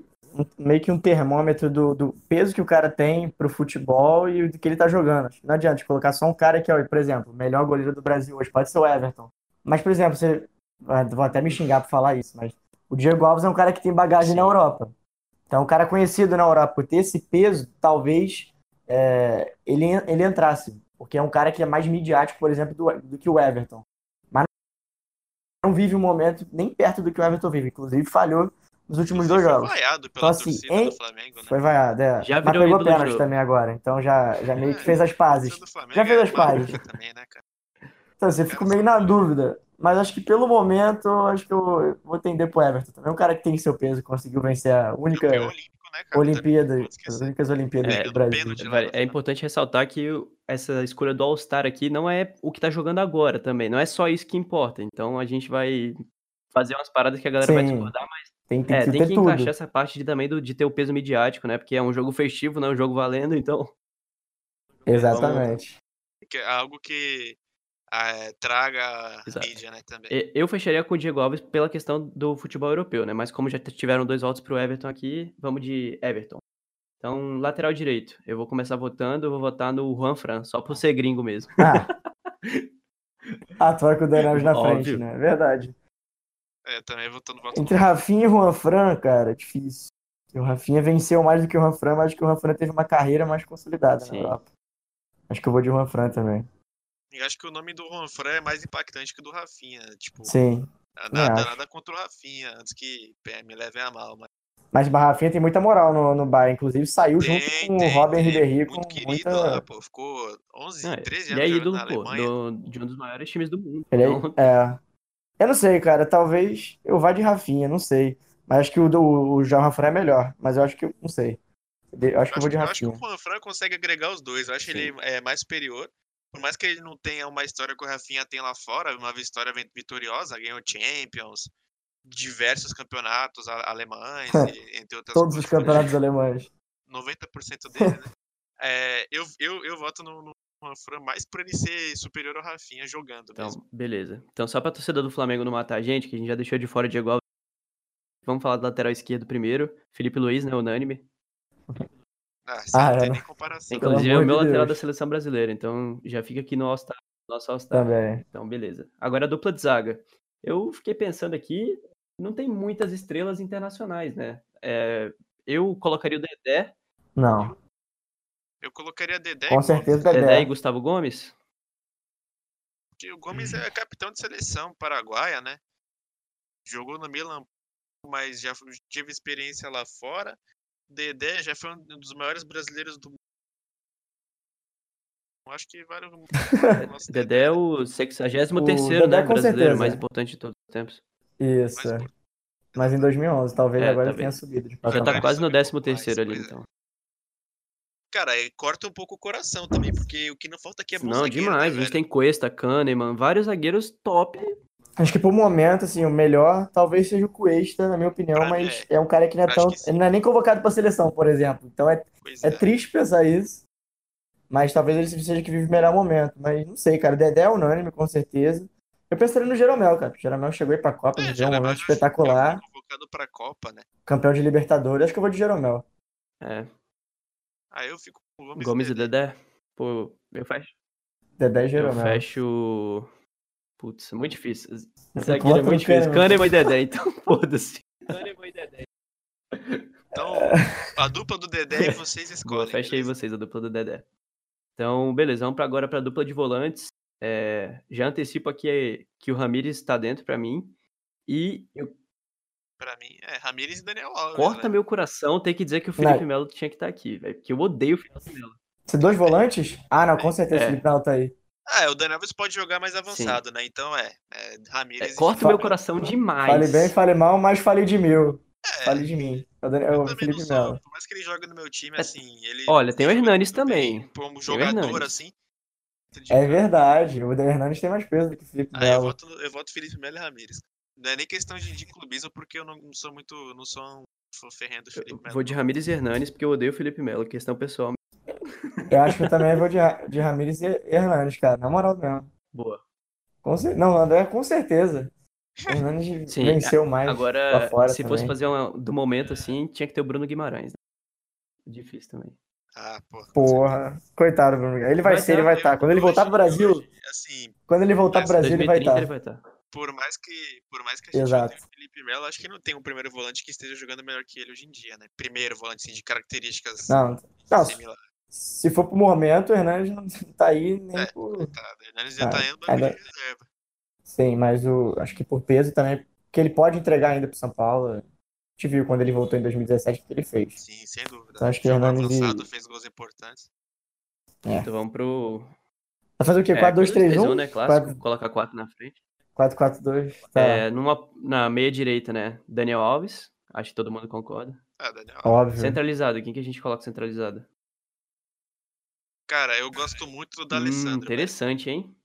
meio que um termômetro do, do peso que o cara tem pro futebol e do que ele tá jogando. Não adianta colocar só um cara que é, por exemplo, o melhor goleiro do Brasil hoje, pode ser o Everton. Mas, por exemplo, você... vou até me xingar por falar isso, mas o Diego Alves é um cara que tem bagagem Sim. na Europa. Então, é um cara conhecido na Europa. Por ter esse peso, talvez é, ele, ele entrasse. Porque é um cara que é mais midiático, por exemplo, do, do que o Everton. Mas não vive um momento nem perto do que o Everton vive. Inclusive, falhou nos últimos dois jogos. Foi vaiado pela então, assim, torcida em... do Flamengo, né? Foi vaiado, é. Já Mas pegou pênalti também agora, então já, já meio que fez as pazes. Já fez as pazes. Também, né, cara? Então, assim, eu fico meio na dúvida. Mas acho que pelo momento, acho que eu vou tender pro Everton também. É um cara que tem seu peso, conseguiu vencer a única né, cara? Olimpíadas, as únicas Olimpíadas é, do Brasil. Pênalti, né? É importante ressaltar que essa escolha do All-Star aqui não é o que tá jogando agora também, não é só isso que importa. Então a gente vai fazer umas paradas que a galera Sim. vai discordar, mas tem que, é, tem que encaixar tudo. Essa parte de, também do, de ter o peso midiático, né? Porque é um jogo festivo, não é um jogo valendo, então... Exatamente. Vamos... Algo que... Ah, traga Exato. mídia, né, também. Eu fecharia com o Diego Alves pela questão do futebol europeu, né, mas como já tiveram dois votos pro Everton aqui, vamos de Everton. Então, lateral direito, eu vou começar votando, eu vou votar no Juanfran, só por ser gringo mesmo. Ah, ah tu vai com o Daniel Alves na Óbvio. frente, né, verdade. É, também votando no Entre Rafinha e Juanfran, cara, difícil. O Rafinha venceu mais do que o Juanfran, mas acho que o Juanfran teve uma carreira mais consolidada Sim. na Europa. Acho que eu vou de Juanfran também. Eu acho que o nome do Juanfran é mais impactante que o do Rafinha, tipo, Sim, nada, nada contra o Rafinha, antes que me levem a mal. Mas, mas o Rafinha tem muita moral no, no Bayern, inclusive saiu tem, junto com tem, o Robin Ribéry, com querido muita... lá, pô, ficou onze, treze anos jogando na Alemanha. Do, de um dos maiores times do mundo. Ele então... é, eu não sei, cara, talvez eu vá de Rafinha, não sei, mas acho que o do João Rafinha é melhor, mas eu acho que, não sei, eu acho que eu, eu vou de Rafinha. Eu acho que o Juanfran consegue agregar os dois, eu acho Sim. ele é, mais superior. Por mais que ele não tenha uma história que o Rafinha tem lá fora, uma história vitoriosa, ganhou Champions, diversos campeonatos alemães, e, entre outras Todos coisas. Todos os campeonatos alemães. noventa por cento dele, né? é, eu, eu, eu voto no, no Juanfran mais por ele ser superior ao Rafinha jogando então, mesmo. Beleza. Então, só pra torcida do Flamengo não matar a gente, que a gente já deixou de fora de igual. Vamos falar do lateral esquerdo primeiro. Felipe Luís, né? Unânime. Ah, ah, não tem nem comparação. Inclusive é o meu de lateral Deus. da seleção brasileira, então já fica aqui no All-Star, nosso All-Star. Tá então, beleza. Agora a dupla de zaga. Eu fiquei pensando aqui, não tem muitas estrelas internacionais, né? É, eu colocaria o Dedé. Não. Eu colocaria Dedé. Com e certeza Gomes. Dedé. Dedé e Gustavo Gomes? Porque o Gomes é capitão de seleção paraguaia, né? Jogou no Milan, mas já tive experiência lá fora. Dedé já foi um dos maiores brasileiros do mundo. Acho que vale o nosso Dedé. Dedé é o sexagésimo terceiro, né, brasileiro certeza. mais importante de todos os tempos. Isso. Mais... Mas em dois mil e onze, talvez é, agora tá ele tenha subido. De já tá quase no décimo terceiro ali, então. Cara, corta um pouco o coração também, porque o que não falta aqui é bom Não, zagueiro, demais. Né, a gente velho? tem Cuesta, Kahneman, vários zagueiros top. Acho que por momento, assim, o melhor talvez seja o Cuesta, na minha opinião, pra mas é. é um cara que não é tão... Ele não é nem convocado pra seleção, por exemplo. Então é, é, é triste pensar isso. Mas talvez ele seja que vive o melhor momento. Mas não sei, cara. O Dedé é unânime, com certeza. Eu pensaria no Jeromel, cara. O Jeromel chegou aí pra Copa, é, um momento espetacular. Convocado pra Copa, né? Campeão de Libertadores. Acho que eu vou de Jeromel. É. Aí eu fico com o Gomes, Gomes e Dedé. Dedé. Pô, eu fecho. Dedé e Jeromel. Eu fecho... Putz, muito difícil. Zagueiro é muito difícil. Kahneman e Dedé, então foda-se. Kahneman e Dedé. Então, a dupla do Dedé e vocês escolhem. Fecha aí vocês, a dupla do Dedé. Então, beleza, vamos pra agora pra dupla de volantes. É, já antecipo aqui que o Ramires está dentro pra mim. E eu... Pra mim, é Ramires e Daniel Alves. Corta né? meu coração ter que dizer que o Felipe Melo tinha que estar aqui, velho. Porque eu odeio o Felipe Melo. Você dois volantes? Ah, não, com certeza o é. Felipe Melo tá aí. Ah, o Dani Alves pode jogar mais avançado, Sim. né? Então é, é Ramires... É, corta o meu coração demais. Fale bem, fale mal, mas fale de mil. É, fale de mim. O Dani, eu o Felipe não sou, por mais que ele joga no meu time, é, assim... Ele olha, tem o Hernanes também. Como jogador, assim... É verdade, o Dani Hernanes tem mais peso do que o Felipe Melo. Ah, eu voto, eu voto Felipe Melo e Ramires. Não é nem questão de, de clubismo, porque eu não, não sou muito... Não sou um ferrenho do Felipe Melo. Eu vou de Ramires e Hernanes, porque eu odeio o Felipe Melo. Questão pessoal... Eu acho que eu também vou de, de Ramires e Hernanes, cara. Na moral mesmo. Boa. Com, não, André, com certeza. Hernanes Sim, venceu mais agora, lá fora se também. Fosse fazer uma, do momento assim, tinha que ter o Bruno Guimarães. Né? Difícil também. Ah, porra. Porra. Coitado do Bruno Guimarães. Ele vai mas ser, não, ele vai estar. Tá. Quando ele voltar pro Brasil... Assim, quando ele voltar pro Brasil, ele vai estar. Tá. Por mais que, por mais que a gente Exato. tenha o Felipe Melo, acho que não tem um primeiro volante que esteja jogando melhor que ele hoje em dia, né? Primeiro volante, assim, de características não, não. similares. Se for pro momento, o Hernanes não tá aí nem é, por... O tá, Hernanes já ah, tá indo pra ainda... reserva. Sim, mas o... acho que por peso também, que ele pode entregar ainda pro São Paulo. A gente viu quando ele voltou em dois mil e dezessete o que ele fez. Sim, sem dúvida. Então, acho que o Hernanes... avançado, fez gols importantes. É. Então vamos pro... Vai fazer o quê? quatro dois três um? É, quatro... Colocar quatro na frente. quatro quatro dois. Tá. É, numa... na meia direita, né? Daniel Alves. Acho que todo mundo concorda. Ah, Daniel Alves. Óbvio. Centralizado, quem que a gente coloca centralizado? Cara, eu gosto muito do hum, Alessandro. Interessante, velho. Hein?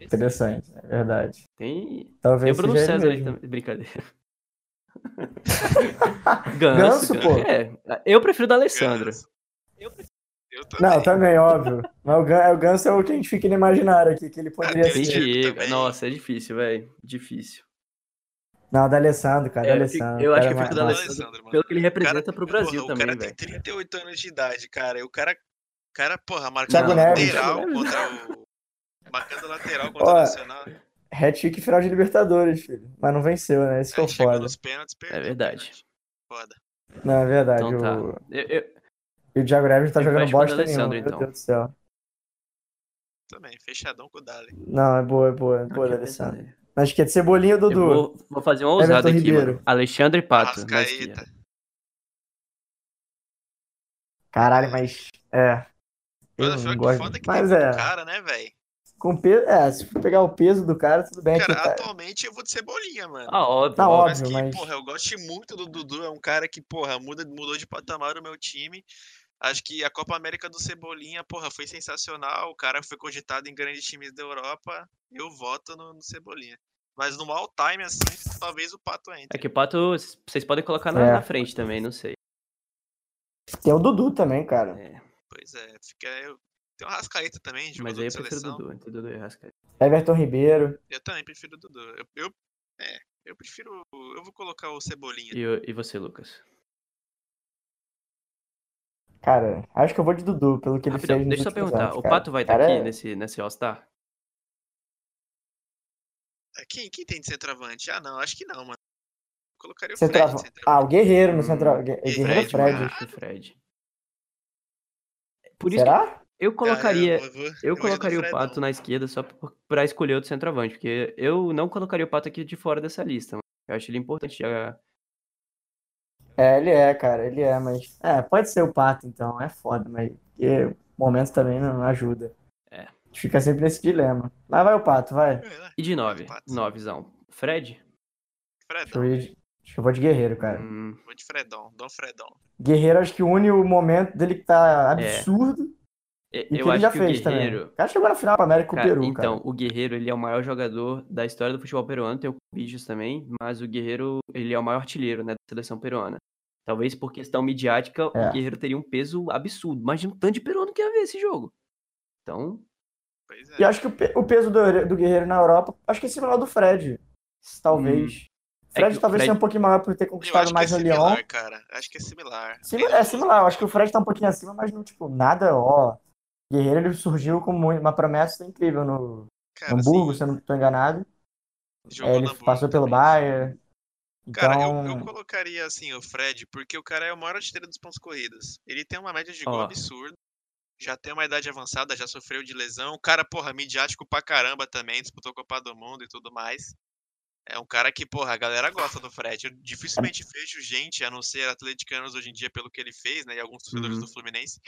Interessante. Interessante, é verdade. Tem, Talvez Tem o Bruno César aí também. Brincadeira. Ganso, Ganso, pô. É, eu prefiro o da Alessandro. Eu prefiro. Eu também. Não, também, óbvio. Mas o Ganso, o Ganso é o que a gente fica no imaginário aqui, que ele poderia ser. Diego, nossa, é difícil, velho. Difícil. Não, da Alessandro, cara. É, da Alessandro, eu acho que eu fico da Alessandro, pelo que ele representa cara, pro Brasil porra, também, velho. O cara também, tem trinta e oito cara. Anos de idade, cara. E o cara, cara porra, marcando lateral contra o... Marcando lateral contra o Nacional. Hat-trick e final de Libertadores, filho. Mas não venceu, né? Isso foi foda. Pênaltis, perdeu, é verdade. Foda. Não, é verdade. Então, o... Tá. Eu... eu... E o Diago Neves não tá jogando bosta nenhuma, meu então. Deus do céu. Também, fechadão com o Dali. Não, é boa, é boa, é boa, Alessandro. Acho que é de Cebolinha, Dudu. Vou, vou fazer uma ousada aqui, Ribeiro. Mano. Alexandre Pato. Caralho, mas... É. Eu mas não gosto. Foda que mas tem é... cara, né, velho? Com peso... É, se for pegar o peso do cara, tudo bem. Cara, aqui, atualmente cara. Eu vou de Cebolinha, mano. Ah, óbvio. Tá óbvio, mas... Que, mas... Porra, eu gosto muito do Dudu. É um cara que, porra, muda, mudou de patamar o meu time. Acho que a Copa América do Cebolinha, porra, foi sensacional. O cara foi cogitado em grandes times da Europa. Eu voto no, no Cebolinha. Mas no all time, assim, talvez o Pato entre. É que o Pato, vocês podem colocar na, é. na frente também, não sei. Tem o Dudu também, cara. É. Pois é. Fica, eu... Tem o Rascaeta também, jogador de seleção. Mas eu prefiro o Dudu. É Everton Ribeiro. Eu também prefiro o Dudu. Eu, eu, é, eu prefiro... Eu vou colocar o Cebolinha. E, e você, Lucas? Cara, acho que eu vou de Dudu, pelo que ele Rapidão, fez. Deixa eu só perguntar, anos, o Pato vai estar tá aqui é... nesse, nesse All-Star? Quem, quem tem de centroavante? Ah, não, acho que não, mano. Colocaria o Centrava... Fred. Ah, o Guerreiro no centroavante. Hum, Guerreiro Fred. Fred. Fred. Por isso Será? Que eu colocaria, ah, eu vou, eu eu colocaria o Pato não. na esquerda só pra escolher outro centroavante, porque eu não colocaria o Pato aqui de fora dessa lista. Mano. Eu acho ele importante já... É, ele é, cara, ele é, mas... É, pode ser o Pato, então, é foda, mas... Porque o momento também não ajuda. É. A gente fica sempre nesse dilema. Lá vai o Pato, vai. E de nove? Novezão. Fred? Fredão. Deixa eu, de... Acho que eu vou de Guerreiro, cara. Hum. Vou de Fredão, Dom Fredão. Guerreiro acho que une o momento dele que tá absurdo. É. E que eu ele acho já que fez o Guerreiro... também. O cara chegou na final da Copa América com o Peru, então, cara. Então, o Guerreiro, ele é o maior jogador da história do futebol peruano. Tem o Bichos também, mas o Guerreiro, ele é o maior artilheiro, né, da seleção peruana. Talvez por questão midiática, é. o Guerreiro teria um peso absurdo. Imagina o tanto de peruano que ia ver esse jogo. Então... Pois é. E acho que o, o peso do, do Guerreiro na Europa, acho que é similar ao do Fred. Talvez. Hum. Fred é talvez Fred... seja um pouquinho maior por ter conquistado mais no Lyon. Acho que é similar, cara. Acho que é similar. Sim, é similar. Eu acho que o Fred tá um pouquinho acima, mas não, tipo, nada, ó. Guerreiro, ele surgiu com uma promessa incrível no cara, Hamburgo, assim, se eu não tô enganado. É, ele passou pelo também. Bayern. Cara, então... eu, eu colocaria, assim, o Fred, porque o cara é o maior artilheiro dos pontos corridos. Ele tem uma média de gol oh. absurda. Já tem uma idade avançada, já sofreu de lesão. O cara, porra, midiático pra caramba também. Disputou Copa do Mundo e tudo mais. É um cara que, porra, a galera gosta do Fred. Eu dificilmente vejo gente, a não ser atleticanos hoje em dia, pelo que ele fez, né? E alguns torcedores uhum. do Fluminense,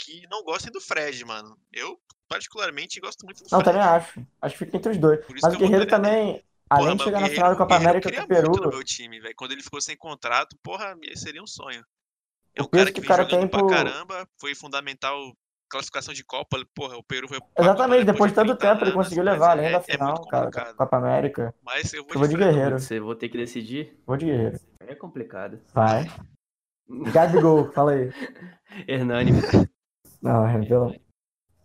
que não gostem do Fred, mano. Eu, particularmente, gosto muito do não, Fred. Não, também acho. Acho que fica entre os dois. Por mas o Guerreiro também... Dele. Além porra, de chegar na final da Copa América do Peru... Eu meu time, velho. Quando ele ficou sem contrato, porra, seria um sonho. É um cara que, que vem cara jogando pra pro... caramba, foi fundamental classificação de Copa, porra, o Peru foi... Exatamente, depois de tanto tempo anos, ele conseguiu levar, além é, da final, é cara, da Copa América. Mas eu vou, eu vou de, de Guerreiro. Você vou ter que decidir? Vou de Guerreiro. É complicado. Vai. Gabigol, fala aí. Hernani. Não, é pelo...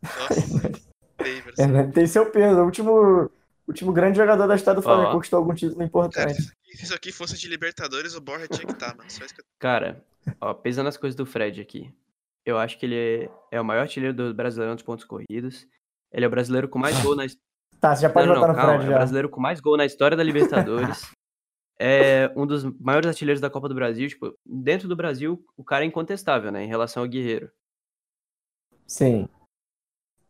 Nossa, tem seu peso, o último... O último grande jogador da história do Flamengo oh. conquistou algum título importante. Cara, se isso aqui fosse de Libertadores, o Borja tinha que estar, mano. Só isso que... Cara, ó, pesando as coisas do Fred aqui, eu acho que ele é o maior artilheiro do brasileiro dos pontos corridos. Ele é o brasileiro com mais gol na história. Tá, você já pode votar no calma, Fred. Já. É o brasileiro com mais gol na história da Libertadores. É um dos maiores artilheiros da Copa do Brasil. Tipo, dentro do Brasil, o cara é incontestável, né? Em relação ao Guerreiro. Sim.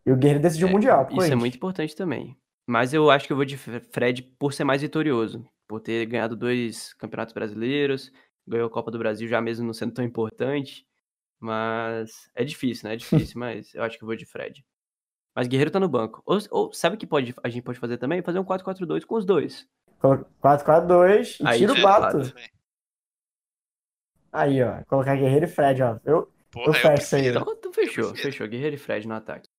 E o Guerreiro decidiu é, o Mundial. Isso gente. É muito importante também. Mas eu acho que eu vou de Fred por ser mais vitorioso, por ter ganhado dois campeonatos brasileiros, ganhou a Copa do Brasil já mesmo não sendo tão importante, mas é difícil, né? É difícil, mas eu acho que eu vou de Fred. Mas Guerreiro tá no banco. Ou, ou sabe o que pode, a gente pode fazer também? Fazer um quatro quatro dois com os dois. quatro quatro dois e tira o Pato. Aí, ó, colocar Guerreiro e Fred, ó. Eu, Porra, eu fecho eu aí. Então, então fechou, fechou. Guerreiro e Fred no ataque.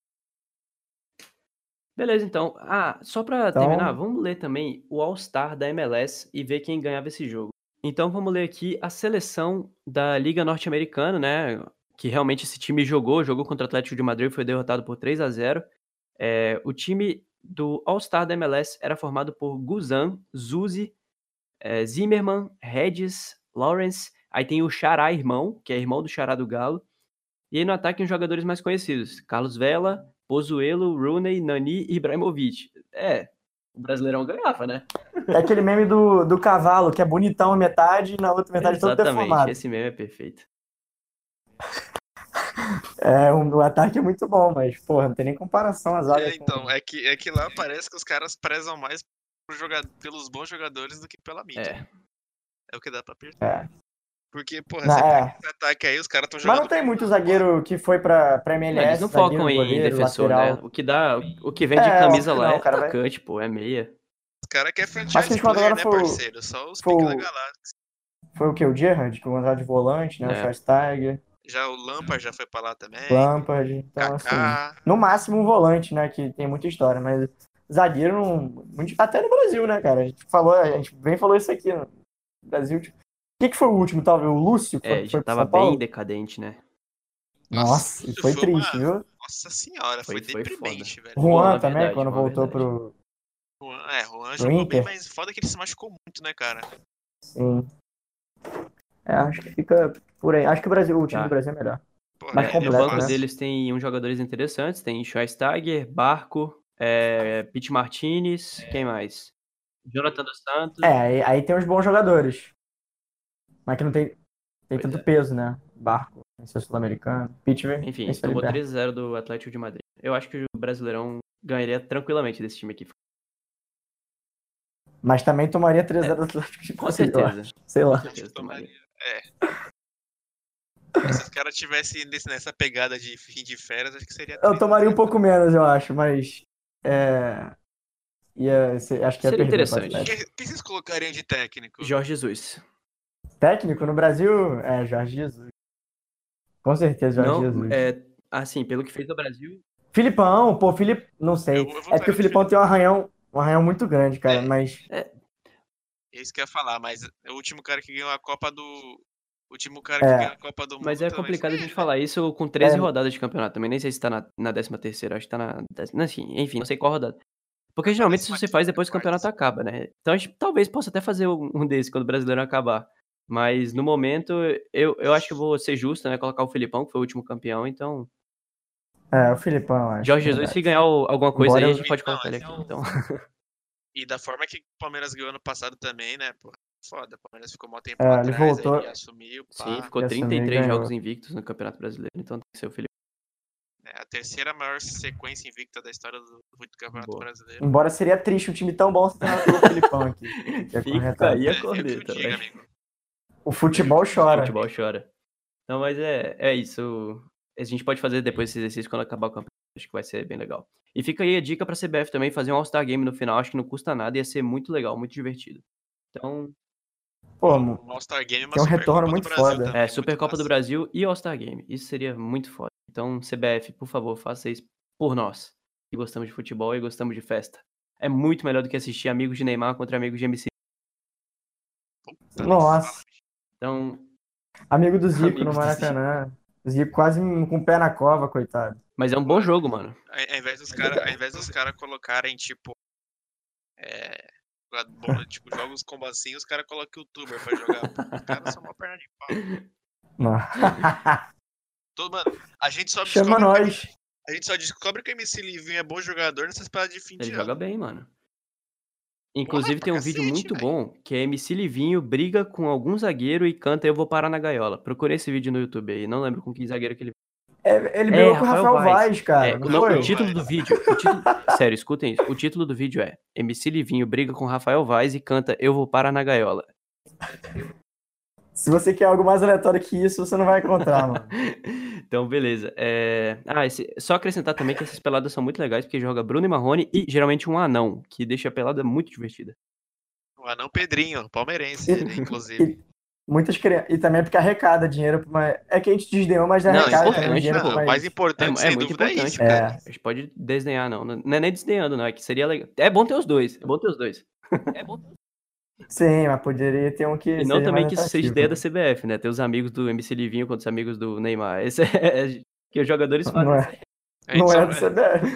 Beleza, então. Ah, só pra então... terminar, vamos ler também o All-Star da M L S e ver quem ganhava esse jogo. Então vamos ler aqui a seleção da Liga Norte-Americana, né? Que realmente esse time jogou, jogou contra o Atlético de Madrid e foi derrotado por três a zero. É, o time do All-Star da M L S era formado por Guzan, Zuzi, é, Zimmerman, Regis, Lawrence. Aí tem o Xará Irmão, que é irmão do Xará do Galo. E aí no ataque os jogadores mais conhecidos. Carlos Vela, Pozuelo, Rooney, Nani e Ibrahimovic. É, o Brasileirão ganhava, né? É aquele meme do, do cavalo, que é bonitão metade e na outra metade é todo deformado. Exatamente, esse meme é perfeito. É, um, o ataque é muito bom, mas, porra, não tem nem comparação às áreas. É, então, com... é, que, é que lá parece que os caras prezam mais por joga... pelos bons jogadores do que pela mídia. É, é o que dá pra perder. É. Porque, porra, não, é. esse ataque aí, os caras estão jogando... Mas não tem muito zagueiro que foi pra, pra M L S, não, eles não zagueiro, focam em goleiro, defensor, lateral. Né? O que, dá, o que vem de é, camisa lá não, é atacante, vai... pô, é meia. Os caras querem franchise player, né, foi... parceiro? Só os foi... piques da Galáxia. Foi o que? O Gerrard? Que o Andrade de volante, né? É. O Schweinsteiger. Já o Lampard já foi pra lá também. Lampard, então Kaká. Assim, no máximo um volante, né, que tem muita história, mas zagueiro não... até no Brasil, né, cara? A gente falou, a gente bem falou isso aqui, no Brasil, tipo... O que, que foi o último, talvez? O Lúcio? É, foi, foi já tava bem decadente, né? Nossa, Nossa foi, foi triste, uma... viu? Nossa senhora, foi, foi deprimente, foi velho. Juan Boa, também, verdade, quando voltou verdade. pro... Juan, é, Juan jogou bem, mas foda que ele se machucou muito, né, cara? Sim. É, acho que fica por aí. Acho que o, Brasil, o time tá. do Brasil é melhor. Porra, mais é, completo, no banco né? deles tem uns jogadores interessantes. Tem Schweinsteiger, Barco, é, Pete Martinez, é. quem mais? Jonathan dos Santos. É, aí, aí tem uns bons jogadores. Mas que não tem, tem tanto é. peso, né? Barco, esse sul-americano, Pittsburgh... Enfim, tomou três a zero do Atlético de Madrid. Eu acho que o Brasileirão ganharia tranquilamente desse time aqui. Mas também tomaria três a zero é. do Atlético de Madrid. Com certeza. Sei lá. Com certeza tomaria. É. Se os caras tivessem nessa pegada de fim de férias, acho que seria... Eu tomaria um pouco menos, eu acho, mas... É... Ia ser... Acho que ia seria interessante. O que vocês colocariam de técnico? Jorge Jesus. Técnico no Brasil é Jorge Jesus. Com certeza, Jorge não, Jesus. É, assim, pelo que fez no Brasil. Felipão, pô, Felipe. Não sei. Eu, eu é que o Felipão tem um arranhão, um arranhão muito grande, cara, é, mas. É isso que eu ia falar, mas é o último cara que ganhou a Copa do. O último cara é. que ganhou a Copa do Mundo. Mas é complicado também. a gente falar isso com treze é. rodadas de campeonato também. Nem sei se tá na, na décima terceira, acho que tá na. Assim, enfim, não sei qual rodada. Porque geralmente isso você faz depois que o campeonato acaba, né? Então a gente talvez possa até fazer um desse quando o brasileiro acabar. Mas, no momento, eu, eu acho que eu vou ser justo, né? Colocar o Felipão, que foi o último campeão, então... É, o Felipão, acho. Jorge Jesus, verdade. Se ganhar o, alguma coisa Bora aí, a gente pode colocar ele aqui, não. então. E da forma que o Palmeiras ganhou ano passado também, né? Pô, foda, o Palmeiras ficou mó tempo é, atrás, ele voltou... ele assumiu, pá. Sim, ficou ele trinta e três assumiu, jogos invictos no Campeonato Brasileiro, então tem que ser o Felipão. É a terceira maior sequência invicta da história do, do Campeonato Boa. Brasileiro. Embora seria triste um time tão bom se ganhar o Felipão aqui. É Fica aí a corneta, é, velho. O futebol chora. O futebol chora. Não, mas é, é isso. A gente pode fazer depois esse exercício quando acabar o campeonato. Acho que vai ser bem legal. E fica aí a dica pra C B F também, fazer um All-Star Game no final. Acho que não custa nada. Ia ser muito legal, muito divertido. Então... Pô, um All-Star Game é uma tem um retorno muito foda. Também, é, Supercopa do Brasil e All-Star Game. Isso seria muito foda. Então, C B F, por favor, faça isso por nós. Que gostamos de futebol e gostamos de festa. É muito melhor do que assistir amigos de Neymar contra amigos de M C. Nossa. Então, amigo do Zico no Maracanã. O Zico quase com o pé na cova, coitado. Mas é um bom jogo, mano. Ao invés dos caras cara colocarem, tipo, é, tipo jogos com bacinho, os caras colocam o youtuber pra jogar. Os caras são uma perna de pau. Todo, mano, a gente só Chama descobre nós. Que, a gente só descobre que o M C Livinho é bom jogador nessas paradas de fim Ele de ano. Ele joga bem, mano. Inclusive, Porra, tem um cacete, vídeo muito véio. bom, que é M C Livinho briga com algum zagueiro e canta Eu Vou Parar na Gaiola. Procurei esse vídeo no YouTube aí, não lembro com que zagueiro que ele... É, ele brigou é, com o Rafael Vaz, Vaz cara. É, não, o título do vídeo... O título... Sério, escutem isso. O título do vídeo é M C Livinho briga com Rafael Vaz e canta Eu Vou Parar na Gaiola. Se você quer algo mais aleatório que isso, você não vai encontrar, mano. Então, beleza. É... Ah, esse... só acrescentar também que essas peladas são muito legais, porque joga Bruno e Marrone e, geralmente, um anão, que deixa a pelada muito divertida. O anão Pedrinho, palmeirense, né, inclusive. Muitas crianças. E também é porque arrecada dinheiro. Uma... É que a gente desdenhou, mas arrecada também dinheiro. Não, o mais importante, sem dúvida, é isso, cara. A gente pode desdenhar, não. Não é nem desdenhando, não. É que seria legal. É bom ter os dois. É bom ter os dois. É bom ter... Sim, mas poderia ter um que. E não também que isso seja ideia da C B F, né? Ter os amigos do M C Livinho contra os amigos do Neymar. Esse é. Que os jogadores fazem. Não é, não é do C B F.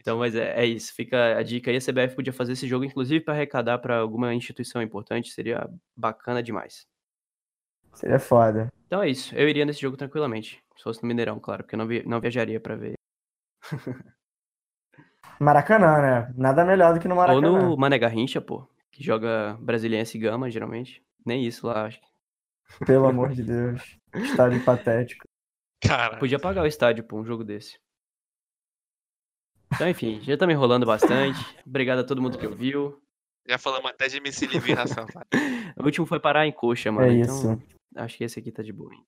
Então, mas é, é isso, fica a dica aí, a C B F podia fazer esse jogo, inclusive, para arrecadar para alguma instituição importante, seria bacana demais. Seria foda. Então é isso, eu iria nesse jogo tranquilamente, se fosse no Mineirão, claro, porque eu não, vi, não viajaria para ver. Maracanã, né? Nada melhor do que no Maracanã. Ou no Mané Garrincha, pô, que joga Brasiliense e Gama, geralmente. Nem isso lá, acho que. Pelo amor de Deus, estádio patético. Cara. Podia pagar o estádio, pô, um jogo desse. Então, enfim, já tá me enrolando bastante. Obrigado a todo mundo que ouviu. Já falamos até de M C Livinho, Rafa. O último foi parar em coxa, mano. É isso. Então, acho que esse aqui tá de boa, hein?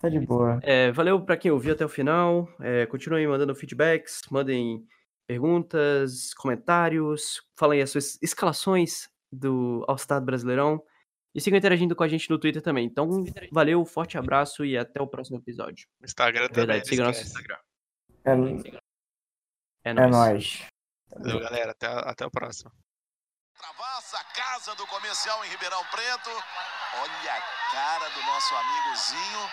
Tá de boa. É, valeu pra quem ouviu até o final. É, continuem mandando feedbacks, mandem perguntas, comentários. Falem as suas escalações do All-Star Brasileirão. E sigam interagindo com a gente no Twitter também. Então, valeu, forte abraço e até o próximo episódio. Instagram também. Verdade, siga nosso Instagram. É no... É nóis. É nóis. Valeu, galera. Até, até o próximo. Travassa a casa do comercial em Ribeirão Preto. Olha a cara do nosso amigo Zinho.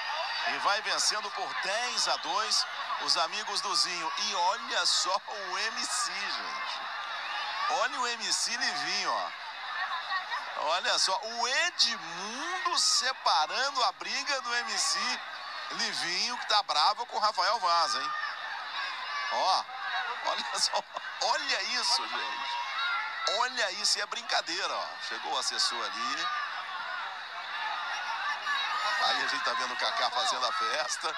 E vai vencendo por dez a dois os amigos do Zinho. E olha só o M C, gente. Olha o M C Livinho, ó. Olha só. O Edmundo separando a briga do M C Livinho, que tá bravo com o Rafael Vaz, hein? Ó. Olha só, olha isso, gente. Olha isso, e é brincadeira, ó. Chegou o assessor ali. Aí a gente tá vendo o Kaká fazendo a festa.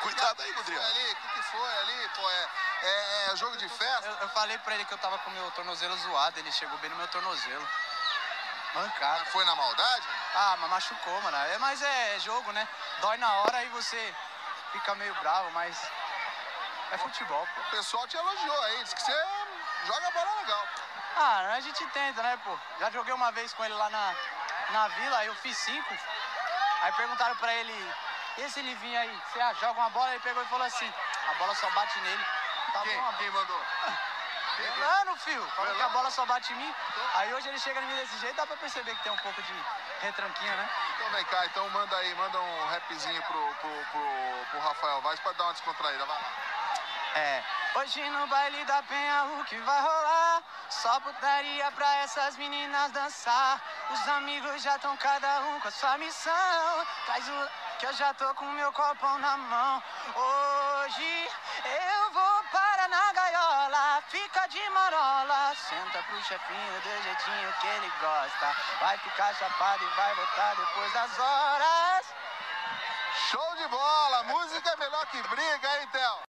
Cuidado aí, Rodrigo. O que foi ali, pô? É, é, é jogo de festa? Eu, eu falei pra ele que eu tava com o meu tornozelo zoado, ele chegou bem no meu tornozelo. Mancado. Foi na maldade? Ah, mas machucou, mano. É, mas é, é jogo, né? Dói na hora e você... Fica meio bravo, mas é futebol, pô. O pessoal te elogiou aí, disse que você joga bola legal. Ah, a gente tenta, né, pô? Já joguei uma vez com ele lá na, na vila, aí eu fiz cinco. Aí perguntaram pra ele, esse Livinho aí, você ah, joga uma bola? Ele pegou e falou assim, a bola só bate nele. Tá quem, bom, quem mandou? Mano, filho, falou que a bola só bate em mim. Aí hoje ele chega em mim desse jeito, dá pra perceber que tem um pouco de retranquinha, né? Então vem cá, então manda aí, manda um rapzinho pro... pro, pro... O Rafael Vaz pra dar uma descontraída, vai lá. É, hoje no baile da Penha o que vai rolar? Só putaria pra essas meninas dançar. Os amigos já tão cada um com a sua missão. Traz o... que eu já tô com meu copão na mão. Hoje eu vou para na gaiola. Fica de marola. Senta pro chefinho do jeitinho que ele gosta. Vai ficar chapado e vai voltar depois das horas. Show de bola! Música é melhor que briga, hein, Théo?